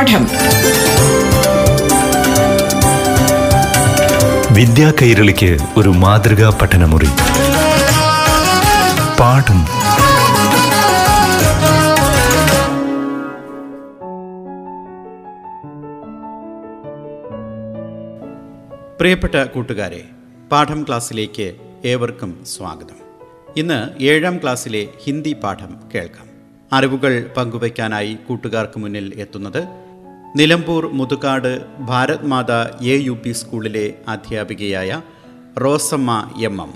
പാഠം. വിദ്യാ കൈരളിക്ക് ഒരു മാതൃകാ പഠനമുറി. പാഠം. പ്രിയപ്പെട്ട കൂട്ടുകാരെ, പാഠം ക്ലാസ്സിലേക്ക് ഏവർക്കും സ്വാഗതം. ഇന്ന് 7ാം ക്ലാസ്സിലെ ഹിന്ദി പാഠം കേൾക്കാം. അറിവുകൾ പങ്കുവയ്ക്കാനായി കൂട്ടുകാർക്ക് മുന്നിൽ എത്തുന്നത് നിലമ്പൂർ മുതുകാട് ഭാരത് മാത AUP സ്കൂളിലെ അധ്യാപികയായ റോസമ്മ MM.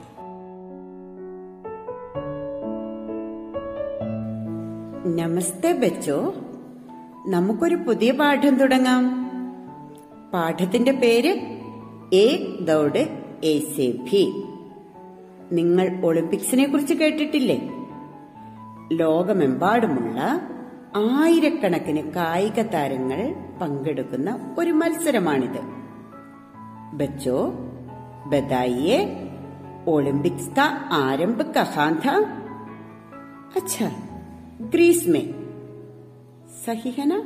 നമസ്തേ ബച്ചോ, നമുക്കൊരു പുതിയ പാഠം തുടങ്ങാം. പാഠത്തിന്റെ പേര് ഏക് ദൗഡ് ഏസേ ഭി. നിങ്ങൾ ഒളിമ്പിക്സിനെ കുറിച്ച് കേട്ടിട്ടില്ലേ? ലോകമെമ്പാടുമുള്ള ആയിരക്കണക്കിന് കായിക താരങ്ങൾ പങ്കെടുക്കുന്ന ഒരു മത്സരമാണിത്. ബച്ചോ ബതായിയേ ഒളിമ്പിക്സ് കാ ആരംഭ കഹാ ഥാ? അച്ഛാ, ഗ്രീസ് മേ. സഹി ഹൈ നാ?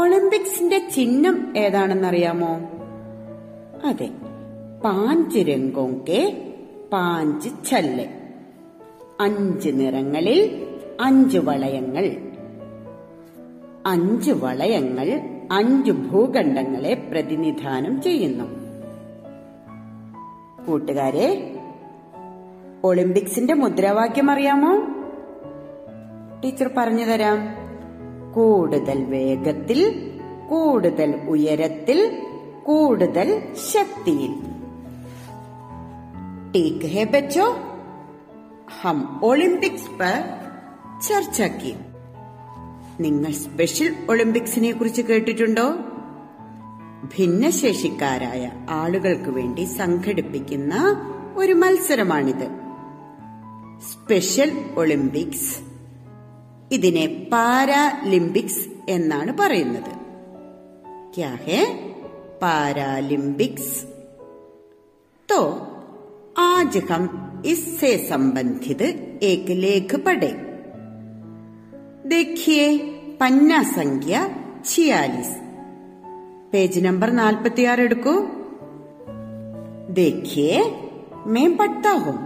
ഒളിമ്പിക്സിന്റെ ചിഹ്നം ഏതാണെന്നറിയാമോ? അതെ, പാഞ്ച് രംഗോക്കെ പാഞ്ച് ഛല്ല്. 5 നിറങ്ങളിൽ 5 വളയങ്ങൾ. 5 വളയങ്ങൾ 5 ഭൂഖണ്ഡങ്ങളെ പ്രതിനിധാനം ചെയ്യുന്നു. കൂട്ടുകാരെ, ഒളിമ്പിക്സിന്റെ മുദ്രാവാക്യം അറിയാമോ? ടീച്ചർ പറഞ്ഞു തരാം. കൂടുതൽ വേഗത്തിൽ, കൂടുതൽ ഉയരത്തിൽ, കൂടുതൽ ശക്തിയിൽ. ठीक है बच्चों, हम ഒളിമ്പിക്സ് पर ചർച്ച ചെയ്യും. നിങ്ങൾ സ്പെഷ്യൽ ഒളിമ്പിക്സിനെ കുറിച്ച് കേട്ടിട്ടുണ്ടോ? ഭിന്നശേഷിക്കാരായ ആളുകൾക്ക് വേണ്ടി സംഘടിപ്പിക്കുന്ന ഒരു മത്സരമാണിത്. സ്പെഷ്യൽ ഒളിമ്പിക്സ്, ഇതിനെ പാരാലിമ്പിക്സ് എന്നാണ് പറയുന്നത്. ക്യാ ഹേ പാരാലിമ്പിക്സ്? തോ आज हम इससे संबंधित एक लेख पढ़े. देखिए पन्ना संख्या 46, पेज नंबर 46 എടുക്കൂ. देखिए मैं पढ़ता हूँ.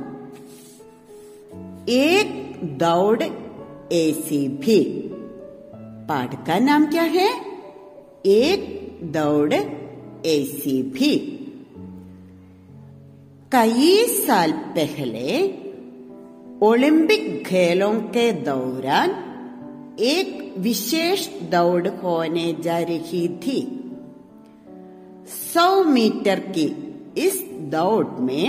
एक दौड़ ऐसी भी. पाठ का नाम क्या है? एक दौड़ ऐसी भी. कई साल पहले ओलंपिक खेलों के दौरान एक विशेष दौड़ होने जा रही थी. 100 मीटर की इस दौड़ में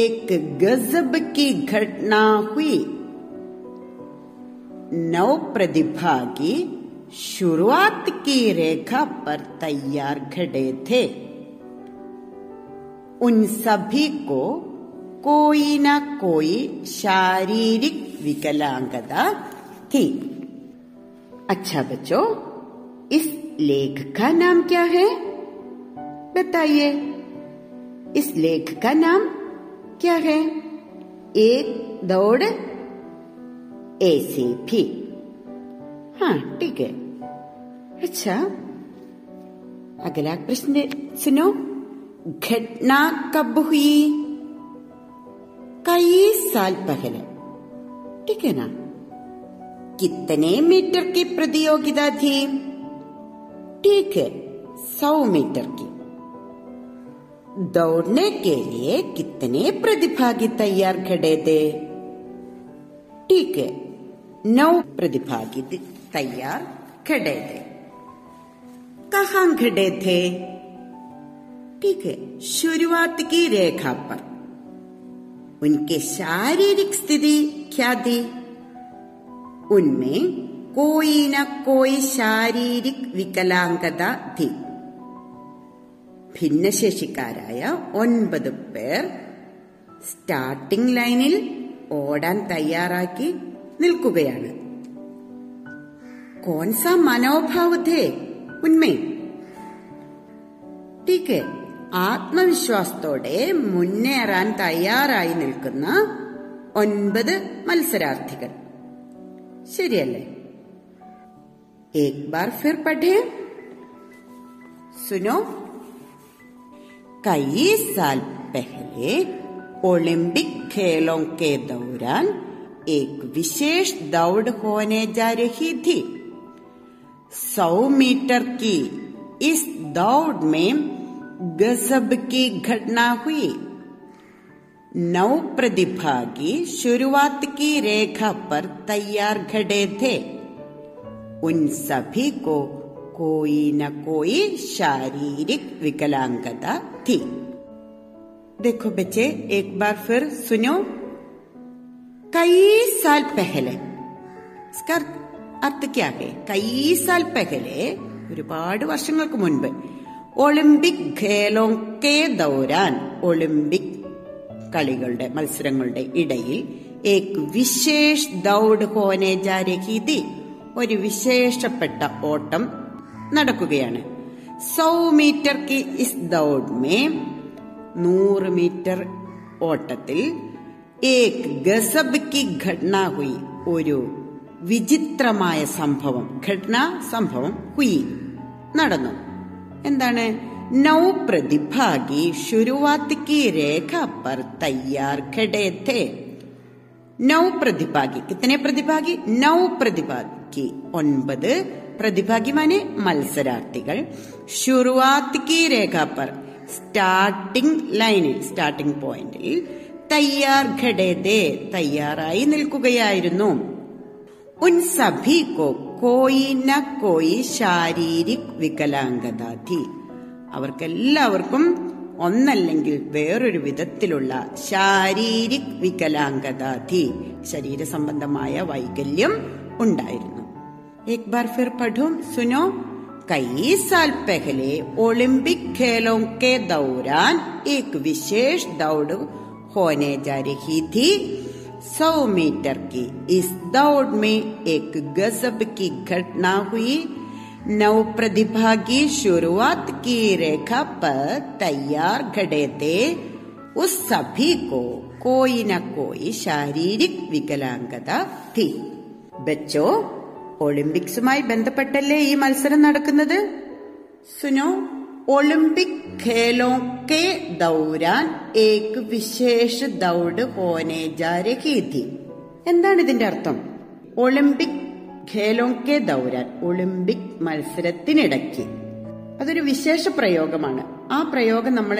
एक गजब की घटना हुई. 9 प्रतिभागी शुरुआत की रेखा पर तैयार खड़े थे. उन सभी को कोई न कोई शारीरिक विकलांगता थी. अच्छा बच्चों, इस लेख का नाम क्या है? बताइए, इस लेख का नाम क्या है? एक दौड़ ऐसी भी. हाँ ठीक है. अच्छा, अगला प्रश्न सुनो. घटना कब हुई? कई साल पहले, ठीक है ना? कितने मीटर की प्रतियोगिता थी? ठीक है, 100 मीटर की. दौड़ने के लिए कितने प्रतिभागी तैयार खड़े थे? ठीक है, 9 प्रतिभागी तैयार खड़े थे. कहाँ खड़े थे? ठीक है, शुरुआत की रेखा पर. उनकी शारीरिक स्थिति क्या थी? उनमें कोई न कोई शारीरिक विकलांगता थी. ഭിന്നശേഷിക്കാരായ 9 പേർ സ്റ്റാർട്ടിംഗ് ലൈനിൽ ഓടാൻ തയ്യാറാക്കി നിൽക്കുകയാണ്. കോൺസാ മനോഭാവ ധേ ഉന്മേ? ठीक है, ആത്മവിശ്വാസത്തോടെ മുന്നേറാൻ തയ്യാറായി നിൽക്കുന്ന 9 മത്സരാർത്ഥികൾ. ശരിയല്ലേ? एक बार फिर पढ़े, सुनो। कई साल पहले ओलंपिक खेलों के दौरान एक विशेष दौड़ होने जा रही थी। 100 मीटर की इस दौड़ में गजब की घटना हुई। 9 प्रतिभागी शुरुआत की रेखा पर तैयार खड़े थे। उन सभी को कोई न कोई शारीरिक विकलांगता थी। देखो बच्चे, एक बार फिर सुनो। कई साल पहले, इसका अर्थ क्या है? कई साल पहले, ഒരുപാട് വർഷങ്ങൾക്ക് മുൻപ്, ഒളിമ്പിക് ഖേലോं के दौरान, ഒളിമ്പിക് കളികളുടെ മത്സരങ്ങളുടെ ഇടയിൽ एक विशेष दौड़ होने जा रही थी. ഒരു വിശേഷപ്പെട്ട ഓട്ടം നടക്കുകയാണ്. 100 मीटर की इस दौड़ में, 100 मीटर ഓട്ടത്തിൽ एक ഗസബ് की घटना हुई. ഒരു വിചിത്രമായ സംഭവം ഹുയി, നടന്നു. എന്താണ്? നൗ പ്രതിഭാഗി ശുരുവാത്ത് കി രേഖ പർ തയ്യാർ ഖഡേ ഥേ. നൗ പ്രതിഭാഗി, കിത്തനെ പ്രതിഭാഗി? 9 പ്രതിഭാഗി. 9 പ്രതിഭാഗിമാരെ മത്സരാർത്ഥികൾ. ശുരുവാത്ത് കി രേഖ പർ, സ്റ്റാർട്ടിംഗ് ലൈനിൽ, സ്റ്റാർട്ടിംഗ് പോയിന്റിൽ, തയ്യാർ ഖഡേ ഥേ, തയ്യാറായി നിൽക്കുകയായിരുന്നു. उन सभी को कोई न कोई शारीरिक വികലാംഗത थी. അവർക്കെല്ലാവർക്കും ഒന്നല്ലെങ്കിൽ വേറൊരു വിധത്തിലുള്ള ശാരീരിക് വികലാംഗത थी, ശരീര സംബന്ധമായ വൈകല്യം ഉണ്ടായിരുന്നു. एक बार फिर पढ़ो, सुनो. कई साल पहले ओलंपिक खेलों के दौरान एक विशेष दौड़ होने जा रही थी. 100 मीटर की इस दौड़ में एक गजब की घटना हुई. 9 प्रतिभागी शुरुआत की रेखा पर तैयार खड़े थे. उस सभी को कोई न कोई शारीरिक വികലാംഗത थी. बच्चों, ഒളിമ്പിക്സുമായി ബന്ധപ്പെട്ടല്ലേ ഈ മത്സരം നടക്കുന്നത്? സുനോ. ഒളിമ്പിക് खेलों के दौरान एक विशेष दौड़ होने जा रही थी. എന്താണ് ഇതിന്റെ അർത്ഥം? ഒളിമ്പിക് ഖേലോം കെ ദൗരാൻ, ഒളിമ്പിക് മത്സരത്തിനിടയ്ക്ക്, അതൊരു വിശേഷ പ്രയോഗമാണ്. ആ പ്രയോഗം നമ്മൾ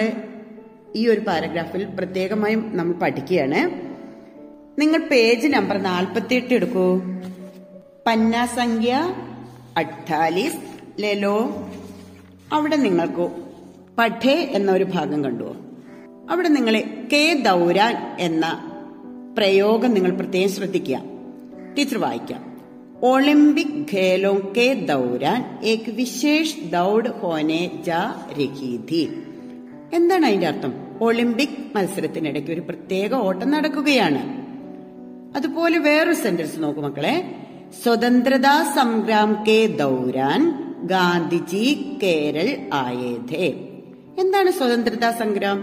ഈ ഒരു പാരഗ്രാഫിൽ പ്രത്യേകമായും നമ്മൾ പഠിക്കുകയാണ്. നിങ്ങൾ പേജ് നമ്പർ 48 എടുക്കൂ. പന്ന സംഖ്യ 48 ലേലോ. അവിടെ നിങ്ങൾക്ക് പഠേ എന്ന ഒരു ഭാഗം കണ്ടുവോ? അവിടെ നിങ്ങൾ കെ ദൗരാൻ എന്ന പ്രയോഗം നിങ്ങൾ പ്രത്യേകം ശ്രദ്ധിക്കുക. ടീച്ചർ വായിക്കാം. ഒളിമ്പിക് ഖേലോം കെ ദൗരാൻ ഏക് വിശേഷ് ദൗഡ് ഹോനെ ജാ രഖീതി. എന്താണ് അതിന്റെ അർത്ഥം? ഒളിമ്പിക് മത്സരത്തിനിടയ്ക്ക് ഒരു പ്രത്യേക ഓട്ടം നടക്കുകയാണ്. അതുപോലെ വേറൊരു സെന്റൻസ് നോക്കൂ മക്കളെ. സ്വതന്ത്രതാ സംഗ്രാം കെ ദൗരാൻ ഗാന്ധിജി കേരൾ ആയേധേ. എന്താണ് സ്വതന്ത്രതാ സംഗ്രാം?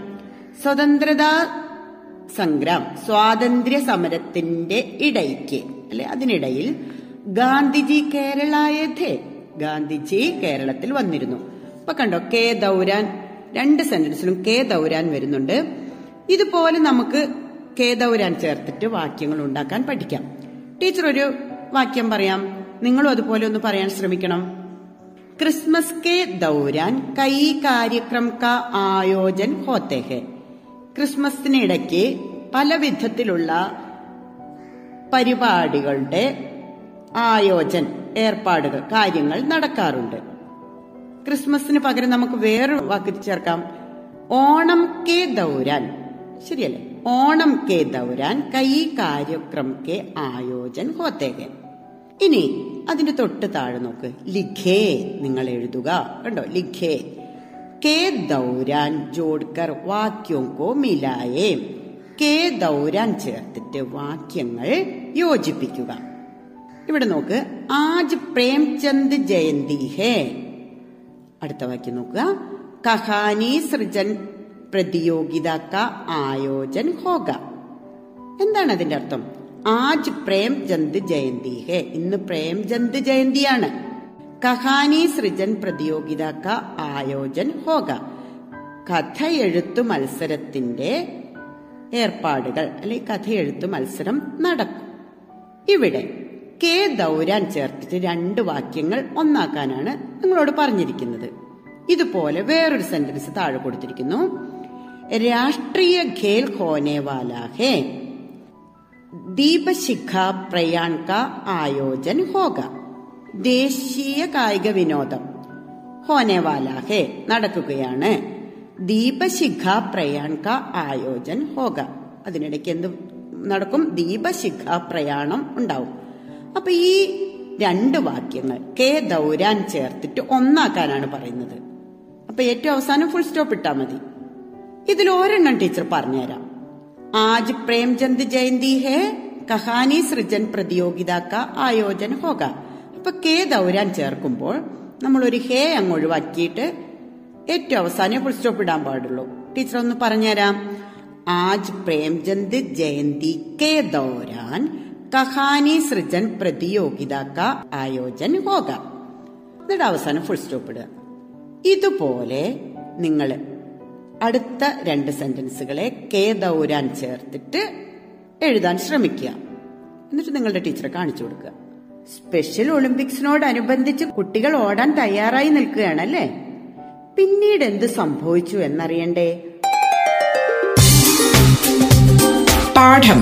സ്വതന്ത്രതാ സംഗ്രാം, സ്വാതന്ത്ര്യ സമരത്തിന്റെ ഇടയ്ക്ക്, അല്ലെ, അതിനിടയിൽ ഗാന്ധിജി കേരൾ ആയേധേ, ഗാന്ധിജി കേരളത്തിൽ വന്നിരുന്നു. അപ്പൊ കണ്ടോ, കെ ദൗരാൻ, 2 സെന്റൻസിലും കെ ദൗരാൻ വരുന്നുണ്ട്. ഇതുപോലെ നമുക്ക് കെ ദൗരാൻ ചേർത്തിട്ട് വാക്യങ്ങൾ ഉണ്ടാക്കാൻ പഠിക്കാം. ടീച്ചർ ഒരു വാക്യം പറയാം, നിങ്ങളും അതുപോലെ ഒന്ന് പറയാൻ ശ്രമിക്കണം. क्रिसमस के दौरान कई कार्यक्रम का आयोजन होते हैं. ക്രിസ്മസിനിടയ്ക്ക് പല വിധത്തിലുള്ള പരിപാടികളുടെ ഏർപ്പാടുകൾ, കാര്യങ്ങൾ നടക്കാറുണ്ട്. ക്രിസ്മസിന് പകരം നമുക്ക് വേറൊരു വാക്ക് ചേർക്കാം, ഓണം കെ ദൗരാൻ. ശരിയല്ലേ? ഓണം കെ ദൗരാൻ കൈ കാര്യക്രം കെ ആയോജൻ ഹോത്തേകെ. ഇനി അതിന്റെ തൊട്ട് താഴെ നോക്ക്, ലിഖേ, നിങ്ങൾ എഴുതുക. കണ്ടോ, ലിഖേ കെ ദൗരാൻ ജോഡ്കർ വാക്യോം കോ മിലായേ. കെ ദൗരാൻ ചേർത്തിട്ട് വാക്യങ്ങൾ യോജിപ്പിക്കുക. ഇവിടെ നോക്ക്, ആജ് പ്രേംചന്ദ് ജയന്തി ഹേ. അടുത്ത വാക്യം നോക്കുക, കഹാനി സൃജൻ പ്രതിയോഗിത കാ ആയോജൻ ഹോഗ. എന്താണ് അതിന്റെ അർത്ഥം? ആജ് പ്രേംചന്ദ് ജയന്തി ഹേ, ഇന്ന് പ്രേംചന്ദ് ജയന്തിയാണ്. കഹാനി സൃജൻ പ്രതിയോഗിത ക ആയോജൻ ഹോഗ. കഥയെഴുത്തു മത്സരത്തിന്റെ ഏർപ്പാടുകൾ അല്ലെങ്കിൽ കഥയെഴുത്തു മത്സരം നടക്കും. ഇവിടെ കെ ദൗരാൻ ചേർത്തിട്ട് രണ്ട് വാക്യങ്ങൾ ഒന്നാക്കാനാണ് നിങ്ങളോട് പറഞ്ഞിരിക്കുന്നത്. ഇതുപോലെ വേറൊരു സെന്റൻസ് താഴെ കൊടുത്തിരിക്കുന്നു. രാഷ്ട്രീയ ഖേൽ ഹോനെ വാലാഹേ ദീപശിഖ പ്രയാൺ ക ആയോജൻ ഹോഗ. ദേശീയ കായിക വിനോദം ഹോനെ വാലാഹേ നടക്കുകയാണ്. ദീപശിഖ പ്രയാൺ ക ആയോജൻ ഹോഗ. അതിനിടയ്ക്ക് എന്ത് നടക്കും? ദീപശിഖ പ്രയാണം ഉണ്ടാവും. അപ്പൊ ഈ രണ്ട് വാക്യങ്ങൾ കെ ദൗരാൻ ചേർത്തിട്ട് ഒന്നാക്കാനാണ് പറയുന്നത്. അപ്പൊ ഏറ്റവും അവസാനം ഫുൾ സ്റ്റോപ്പ് ഇട്ടാ മതി. ഇതിൽ ഒരെണ്ണം ടീച്ചർ പറഞ്ഞുതരാം. ആജ് പ്രേംചന്ദ് ജയന്തി ഹേ കഹാനി സൃജൻ പ്രതിയോഗിത ക ആയോജൻ ഹോഗ. അപ്പൊ കെ ദൗരാൻ ചേർക്കുമ്പോൾ നമ്മളൊരു ഹേ അങ്ങ് ഒഴിവാക്കിയിട്ട് ഏറ്റവും അവസാനം ഫുൾ സ്റ്റോപ്പ് ഇടാൻ പാടുള്ളൂ. ടീച്ചർ ഒന്ന് പറഞ്ഞുതരാം. ആജ് പ്രേംചന്ദ് ജയന്തി കെ ദൗരാൻ കഹാനി സൃജൻ പ്രതിയോഗിത ക ആയോജൻ ഹോഗ. എന്നിട്ട് അവസാനം ഫുൾ സ്റ്റോപ്പ് ഇടുക. ഇതുപോലെ നിങ്ങൾ അടുത്ത രണ്ട് സെന്റൻസുകളെ കെ ദൗരാൻ ചേർത്തിട്ട് എഴുതാൻ ശ്രമിക്കുക. എന്നിട്ട് നിങ്ങളുടെ ടീച്ചറെ കാണിച്ചു കൊടുക്കുക. സ്പെഷ്യൽ ഒളിമ്പിക്സിനോടനുബന്ധിച്ച് കുട്ടികൾ ഓടാൻ തയ്യാറായി നിൽക്കുകയാണല്ലേ. പിന്നീട് എന്ത് സംഭവിച്ചു എന്നറിയണ്ടേ? പാഠം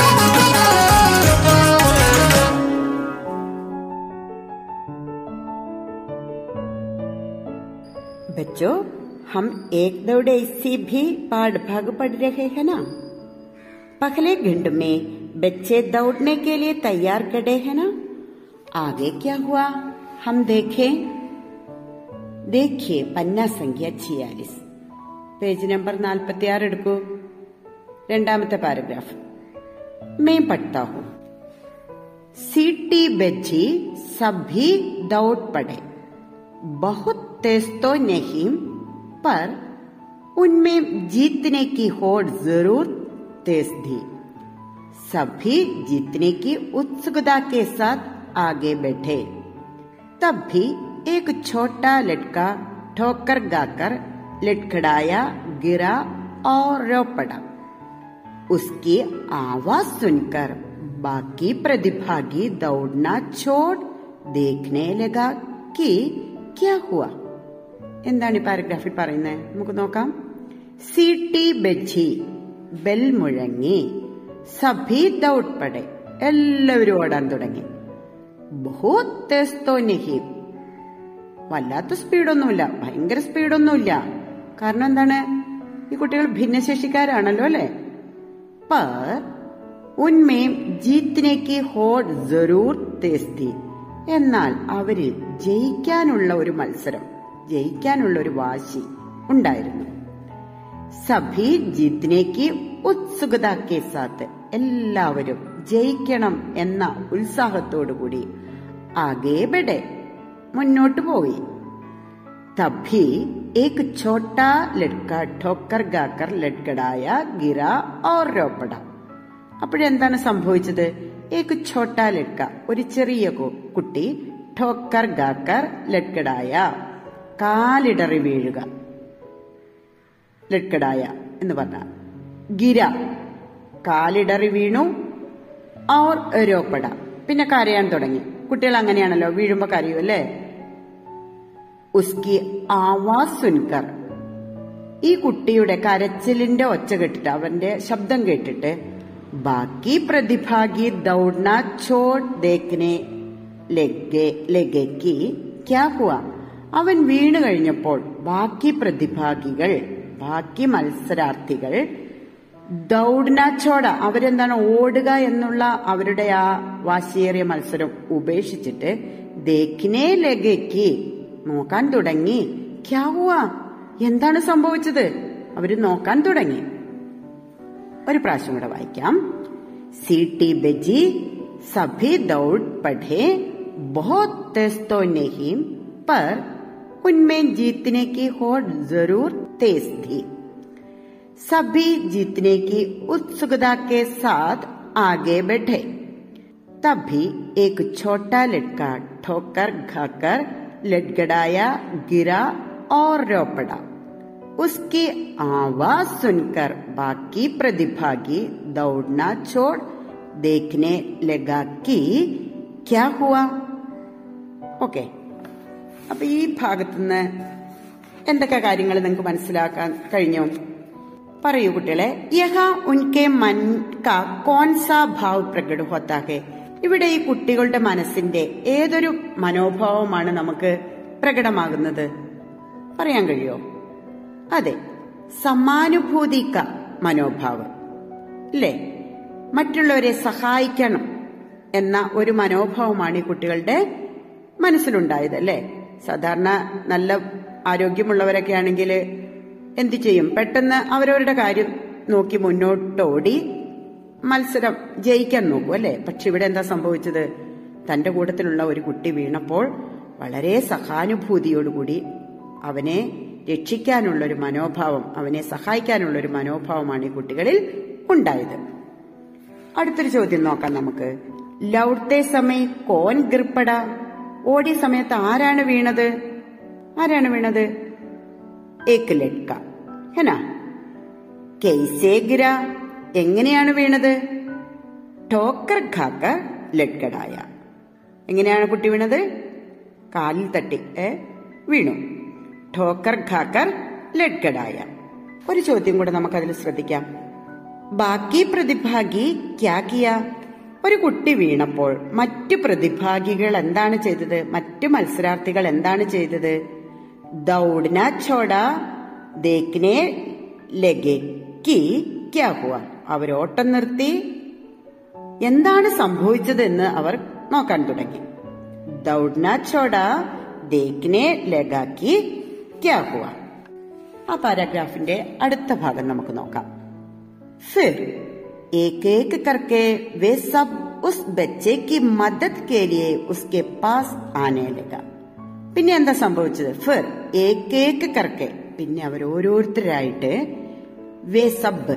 बच्चों हम एक दौड़े इससे भी पाठ भाग पढ़ रहे हैं ना। पहले घंटे में बच्चे दौड़ने के लिए तैयार खड़े हैं ना। आगे क्या हुआ हम देखें। देखिए पन्ना संख्या 46 पेज नंबर 46 എടുക്കൂ. രണ്ടാമത്തെ പാരഗ്രാഫ് मैं पढ़ता हूँ। सीटी बच्ची सभी दौड़ पड़े, बहुत तेज तो नहीं पर उनमें जीतने की होड़ जरूर तेज थी। सभी जीतने की उत्सुकता के साथ आगे बैठे। तब भी एक छोटा लड़का ठोकर गाकर लड़खड़ाया, गिरा और रो पड़ा। उसकी आवाज सुनकर बाकी प्रतिभागी दौड़ना छोड़ देखने लगा कि क्या हुआ। എന്താണ് ഈ പാരഗ്രാഫിൽ പറയുന്നത്? നമുക്ക് നോക്കാം. സീട്ടി ബെച്ചി ബെൽ മുഴങ്ങി, സഭി ദൗട്ട്പടെ എല്ലാവരും ഓടാൻ തുടങ്ങി. ബഹുത് തേസ്തോ നഹി വല്ലാത്ത സ്പീഡൊന്നുമില്ല, ഭയങ്കര സ്പീഡൊന്നുമില്ല. കാരണം എന്താണ്? ഈ കുട്ടികൾ ഭിന്നശേഷിക്കാരാണല്ലോ അല്ലെ. പർ ഉന്മേം ജീത്നേക്ക് ഹോഡ് ജറൂർ തേസ്തി, എന്നാൽ അവരിൽ ജയിക്കാനുള്ള ഒരു വാശി ഉണ്ടായിരുന്നു. സഭി ജീത്നേക്ക് ഉത്സുകതാക്കെ സാത്ത് എല്ലാവരും ജയിക്കണം എന്ന ഉത്സാഹത്തോടുകൂടി ആകെബടെ മുന്നോട്ടു പോയി. തഭി ഏക് ഛോട്ടാ ലഡ്ക ഠോക്കർ ഗാക്കർ ലഡ്കടായ ഗിര ഓർ രോപ്പട. അപ്പോഴെന്താണ് സംഭവിച്ചത്? ഏക് ഛോട്ടാ ലഡ്ക ഒരു ചെറിയ കുട്ടി ഠോക്കർ ഗാക്കർ ലഡ്കടായ കാലിടറി വീഴുക, ലഡ്കടായ എന്ന് പറഞ്ഞാൽ ഗിര കാലിടറി വീണു, ഓർ രോപ്പട പിന്നെ കരയാൻ തുടങ്ങി. കുട്ടികൾ അങ്ങനെയാണല്ലോ വീഴുമ്പോ കരയൂ അല്ലേ. ഉസ്കി ആവാസ് സുൻകർ, ഈ കുട്ടിയുടെ കരച്ചിലിന്റെ ഒച്ച കേട്ടിട്ട്, അവന്റെ ശബ്ദം കേട്ടിട്ട് ബാക്കി പ്രതിഭാഗി ദൗഡ്ന ചോട് ദേഖ്നെ ലഗേക്ക് ക്യാ ഹുവാ. അവൻ വീണു കഴിഞ്ഞപ്പോൾ ബാക്കി മത്സരാർത്ഥികൾ ദൗഡ്ന ചോട, അവരെന്താണ് ഓടുക എന്നുള്ള അവരുടെ ആ വാശിയേറിയ മത്സരം ഉപേക്ഷിച്ചിട്ട് ദേഖിനെ ലഗയ്ക്ക് നോക്കാൻ തുടങ്ങി. ക്യാവുക, എന്താണ് സംഭവിച്ചത്? അവര് നോക്കാൻ തുടങ്ങി. ഒരു പ്രാവശ്യം കൂടെ വായിക്കാം. സീട്ടി ബെജി സഭി ദൗഡ് പഠേ ബഹുത് തേസ്തോ നെഹീം പർ ഉന്മേൻ ജീത്തനെ കി ഹോർ ജരൂർ തേസ് ധി. സഭി ജീത്തനെ കി ഉത്സുകത കെ സാത്ത് ആകെ ബെഠേ. तभी एक छोटा लड़का ठोकर खाकर लटगड़ाया, गिरा और रो पड़ा। उसकी आवाज सुनकर बाकी प्रतिभागी दौड़ना छोड़ देखने लगा कि क्या हुआ. ഓക്കെ, അപ്പൊ ഈ ഭാഗത്തുനിന്ന് എന്തൊക്കെ കാര്യങ്ങൾ നിങ്ങൾക്ക് മനസ്സിലാക്കാൻ കഴിഞ്ഞു? പറയൂ കുട്ടികളെ. യഹാ ഉൻകെ മൻ കാ കോൺ സാ ഭാവ് പ്രകട ഹോത്താ ഹെ. ഇവിടെ ഈ കുട്ടികളുടെ മനസ്സിന്റെ ഏതൊരു മനോഭാവമാണ് നമുക്ക് പ്രകടമാകുന്നത്? പറയാൻ കഴിയോ? അതെ, സമാനുഭൂതിക മനോഭാവം അല്ലേ? മറ്റുള്ളവരെ സഹായിക്കണം എന്ന ഒരു മനോഭാവമാണ് ഈ കുട്ടികളുടെ മനസ്സിലുണ്ടായത് അല്ലേ? സാധാരണ നല്ല ആരോഗ്യമുള്ളവരൊക്കെ ആണെങ്കിൽ എന്തു ചെയ്യും? പെട്ടെന്ന് അവരവരുടെ കാര്യം നോക്കി മുന്നോട്ടോടി മത്സരം ജയിക്കാൻ നോക്കും അല്ലെ? പക്ഷെ ഇവിടെ എന്താ സംഭവിച്ചത്? തന്റെ കൂട്ടത്തിലുള്ള ഒരു കുട്ടി വീണപ്പോൾ വളരെ സഹാനുഭൂതിയോടുകൂടി അവനെ രക്ഷിക്കാനുള്ളൊരു മനോഭാവം, അവനെ സഹായിക്കാനുള്ളൊരു മനോഭാവമാണ് ഈ കുട്ടികളിൽ ഉണ്ടായത്. അടുത്തൊരു ചോദ്യം നോക്കാം നമുക്ക്. ലൗഡ്ത്തെ സമയ കോൻ ഗിർപ്പട. ഓടിയ സമയത്ത് ആരാണ് വീണത്? ആരാണ് വീണത്? ഏക് ലഡ്ക ഹെനാ. കൈസേ ഗിര, എങ്ങനെയാണ് വീണത്? ടോക്കർ ഖാക്കർ ലഡ്കടായ. എങ്ങനെയാണ് കുട്ടി വീണത്? കാലിൽ തട്ടി വീണു. ടോക്കർ ഖാക്കർ ലഡ്കടായ. ഒരു ചോദ്യം കൂടെ നമുക്കതിൽ ശ്രദ്ധിക്കാം. ബാക്കി പ്രതിഭാഗി ക്യാ കിയ. ഒരു കുട്ടി വീണപ്പോൾ മറ്റു പ്രതിഭാഗികൾ എന്താണ് ചെയ്തത്? മറ്റു മത്സരാർത്ഥികൾ എന്താണ് ചെയ്തത്? ദൗഡ്ന ചോട ദേഖ്നെ ലഗേ കി ക്യാ ഹുവ. അവരോട്ടം നിർത്തി എന്താണ് സംഭവിച്ചത് എന്ന് അവർ നോക്കാൻ തുടങ്ങി. ദൗഡ്ന ചോട ദേഖ്നെ ലഗാ കി ക്യാ ഹുവ. ആ പാരാഗ്രാഫിന്റെ അടുത്ത ഭാഗം നമുക്ക് നോക്കാം. ഫിർ ഏക് ഏക് കർക്കെ വേ സബ് ഉസ് ബച്ചേ കി മദദ് കേ ലിയേ ഉസ്കെ പാസ് ആനേ ലഗാ. പിന്നെ എന്താ സംഭവിച്ചത്? ഫിർ ഏക് ഏക് കർക്കെ, പിന്നെ അവർ ഓരോരുത്തരായിട്ട് വേ സബ്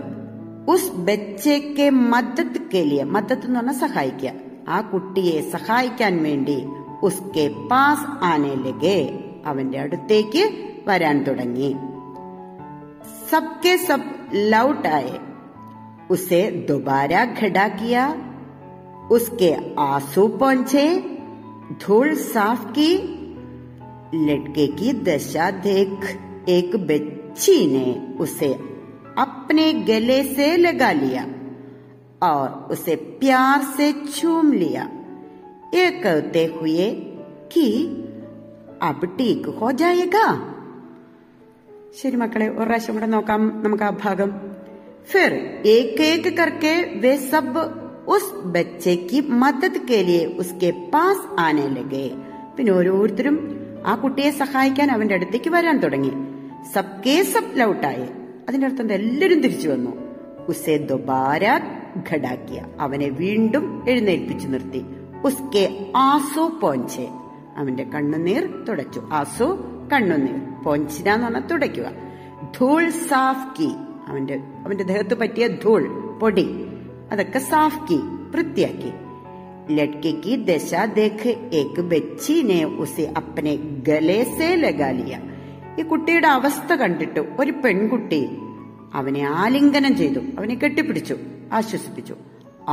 ഉസ് ബച്ചേക്ക് മദദ് കേലിയ, മദദ് എന്ന് പറഞ്ഞാൽ സഹായിക്കുക, ആ കുട്ടിയെ സഹായിക്കാൻ വേണ്ടി ഉസ്കെ പാസ് ആനേ ലഗേ, അവന്റെ അടുത്തേക്ക് വരാൻ തുടങ്ങി. സബ്കെ സബ് ലൗട്ട് ആയേ ഉസേ ദുബാര ഘടാക്കിയ ഉസ്കെ ആസു പോഞ്ചേ ധൂൾ സാഫ് കി ലഡ്കെ കി ദശ ദേഖ് ഏക് ബച്ചി നേ ഉസേ अपने गले से लगा लिया और उसे प्यार से चूम लिया, ये कहते हुए कि अब ठीक हो जाएगा. ശരി മക്കളെ, ഒരു പ്രാവശ്യം കൂടെ നോക്കാം നമുക്ക് ആ ഭാഗം. फिर एक एक करके वे सब उस बच्चे की मदद के लिए उसके पास आने लगे. പിന്നെ ഓരോരുത്തരും ആ കുട്ടിയെ സഹായിക്കാൻ അവന്റെ അടുത്തേക്ക് വരാൻ തുടങ്ങി. सबके सब ലൗട്ടായി, അതിന്റെ അർത്ഥം എല്ലാവരും തിരിച്ചു വന്നു. ഉസേ ദുബാര ഘടാക്കിയ, അവനെ വീണ്ടും എഴുന്നേൽപ്പിച്ചു നിർത്തി. ഉസ്കെ ആസു പോഞ്ചെ, അവന്റെ കണ്ണുനീർ തുടച്ചു. ആസു കണ്ണുനീർ, പോഞ്ചിനാന്ന് പറഞ്ഞാൽ തുടയ്ക്കുക. ധൂൾ സാഫ് കി, അവന്റെ ദേഹത്ത് പറ്റിയ ധൂൾ പൊടി അതൊക്കെ സാഫ് കി വൃത്തിയാക്കി. ലഡ്കി ദശ ദേഖ് ഏക് ബച്ചിനെ ഉസെ അപ്പനെ ഗലേസേ ലഗാലിയ. ഈ കുട്ടിയുടെ അവസ്ഥ കണ്ടിട്ട് ഒരു പെൺകുട്ടി അവനെ ആലിംഗനം ചെയ്തു, അവനെ കെട്ടിപ്പിടിച്ചു, ആശ്വസിപ്പിച്ചു.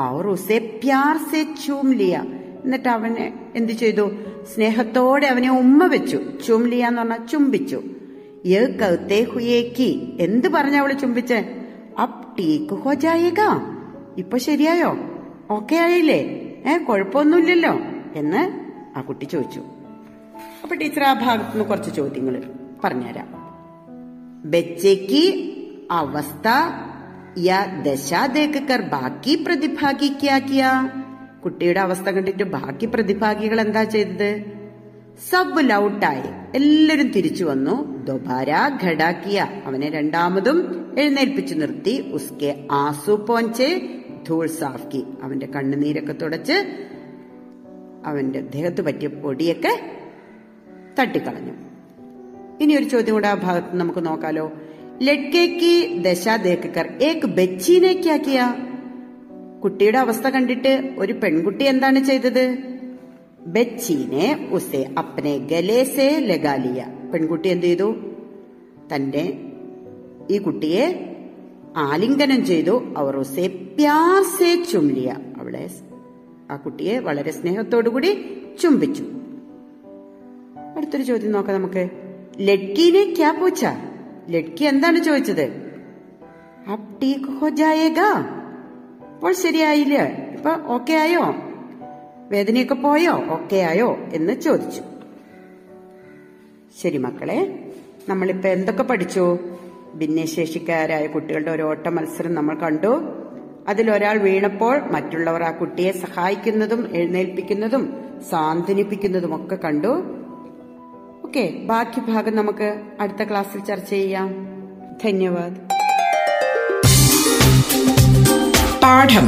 അവർ ഉസേ പ്യാർ സേ ചൂംലിയ, എന്നിട്ട് അവനെ എന്തു ചെയ്തു? സ്നേഹത്തോടെ അവനെ ഉമ്മ വെച്ചു. ചൂംലിയ എന്ന് പറഞ്ഞാൽ ചുംബിച്ചു. യേ കൗതേ ഹുയേ കി, എന്ത് പറഞ്ഞ അവള് ചുംബിച്ച്? അബ് ടീക്ക് ഹോ ജായേഗാ, ഇപ്പൊ ശരിയായോ, ഓക്കെ ആയില്ലേ, കുഴപ്പമൊന്നുമില്ലല്ലോ എന്ന് ആ കുട്ടി ചോദിച്ചു. അപ്പൊ ടീച്ചർ ആ ഭാഗത്തുനിന്ന് കുറച്ച് ചോദ്യങ്ങൾ പറഞ്ഞുതരാം. ബച്ചയ്ക്ക് അവസ്ഥ യാ ദശാദേക്കർ ബാക്കി പ്രതിഭാഗിക്കാക്കിയ. കുട്ടിയുടെ അവസ്ഥ കണ്ടിട്ട് ബാക്കി പ്രതിഭാഗികൾ എന്താ ചെയ്തത്? സബ് ലൌട്ടായി എല്ലാരും തിരിച്ചു വന്നു. ദോബാര ഘടാക്കിയ അവനെ രണ്ടാമതും എഴുന്നേൽപ്പിച്ചു നിർത്തി. ഉസ്കെ ആസു പോഞ്ചെ ധൂൾ സാഫ്കി, അവന്റെ കണ്ണുനീരൊക്കെ തുടച്ച് അവന്റെ ദേഹത്ത് പറ്റിയ പൊടിയൊക്കെ തട്ടിക്കളഞ്ഞു. ഇനി ഒരു ചോദ്യം കൂടെ ആ ഭാഗത്ത് നമുക്ക് നോക്കാലോ. ലഡ്കേക്ക് ദശാ ദേക്കർ ഏക് ബച്ചീനേക്കാക്കിയ, കുട്ടിയുടെ അവസ്ഥ കണ്ടിട്ട് ഒരു പെൺകുട്ടി എന്താണ് ചെയ്തത്? ബച്ചീനെ ഉസെ അപ്നെ ഗലേസെ ലഗാലിയ, പെൺകുട്ടി എന്ത് ചെയ്തു? തന്റെ ഈ കുട്ടിയെ ആലിംഗനം ചെയ്തു. അവർ ഉസെ പ്യാസെ ചുംലിയ, അവളെ ആ കുട്ടിയെ വളരെ സ്നേഹത്തോടുകൂടി ചുംബിച്ചു. അടുത്തൊരു ചോദ്യം നോക്കാം നമുക്ക്. ലഡ്കീനെ ക്യാ പൂച്ചാ, ലഡ്കി എന്താണ് ചോദിച്ചത്? അബ് ടീക്ക് ഹോ ജായേഗാ, അപ്പോൾ ശരിയായില്ല, ഇപ്പൊ ഓക്കെ ആയോ, വേദനയൊക്കെ പോയോ, ഓക്കെ ആയോ എന്ന് ചോദിച്ചു. ശരി മക്കളെ, നമ്മളിപ്പോ എന്തൊക്കെ പഠിച്ചു? ഭിന്നശേഷിക്കാരായ കുട്ടികളുടെ ഒരു ഓട്ട മത്സരം നമ്മൾ കണ്ടു. അതിലൊരാൾ വീണപ്പോൾ മറ്റുള്ളവർ ആ കുട്ടിയെ സഹായിക്കുന്നതും എഴുന്നേൽപ്പിക്കുന്നതും സാന്ത്വനിപ്പിക്കുന്നതും ഒക്കെ കണ്ടു. ഓക്കെ, ബാക്കി ഭാഗം നമുക്ക് അടുത്ത ക്ലാസ്സിൽ ചർച്ച ചെയ്യാം. ധന്യവാദ്. പാഠം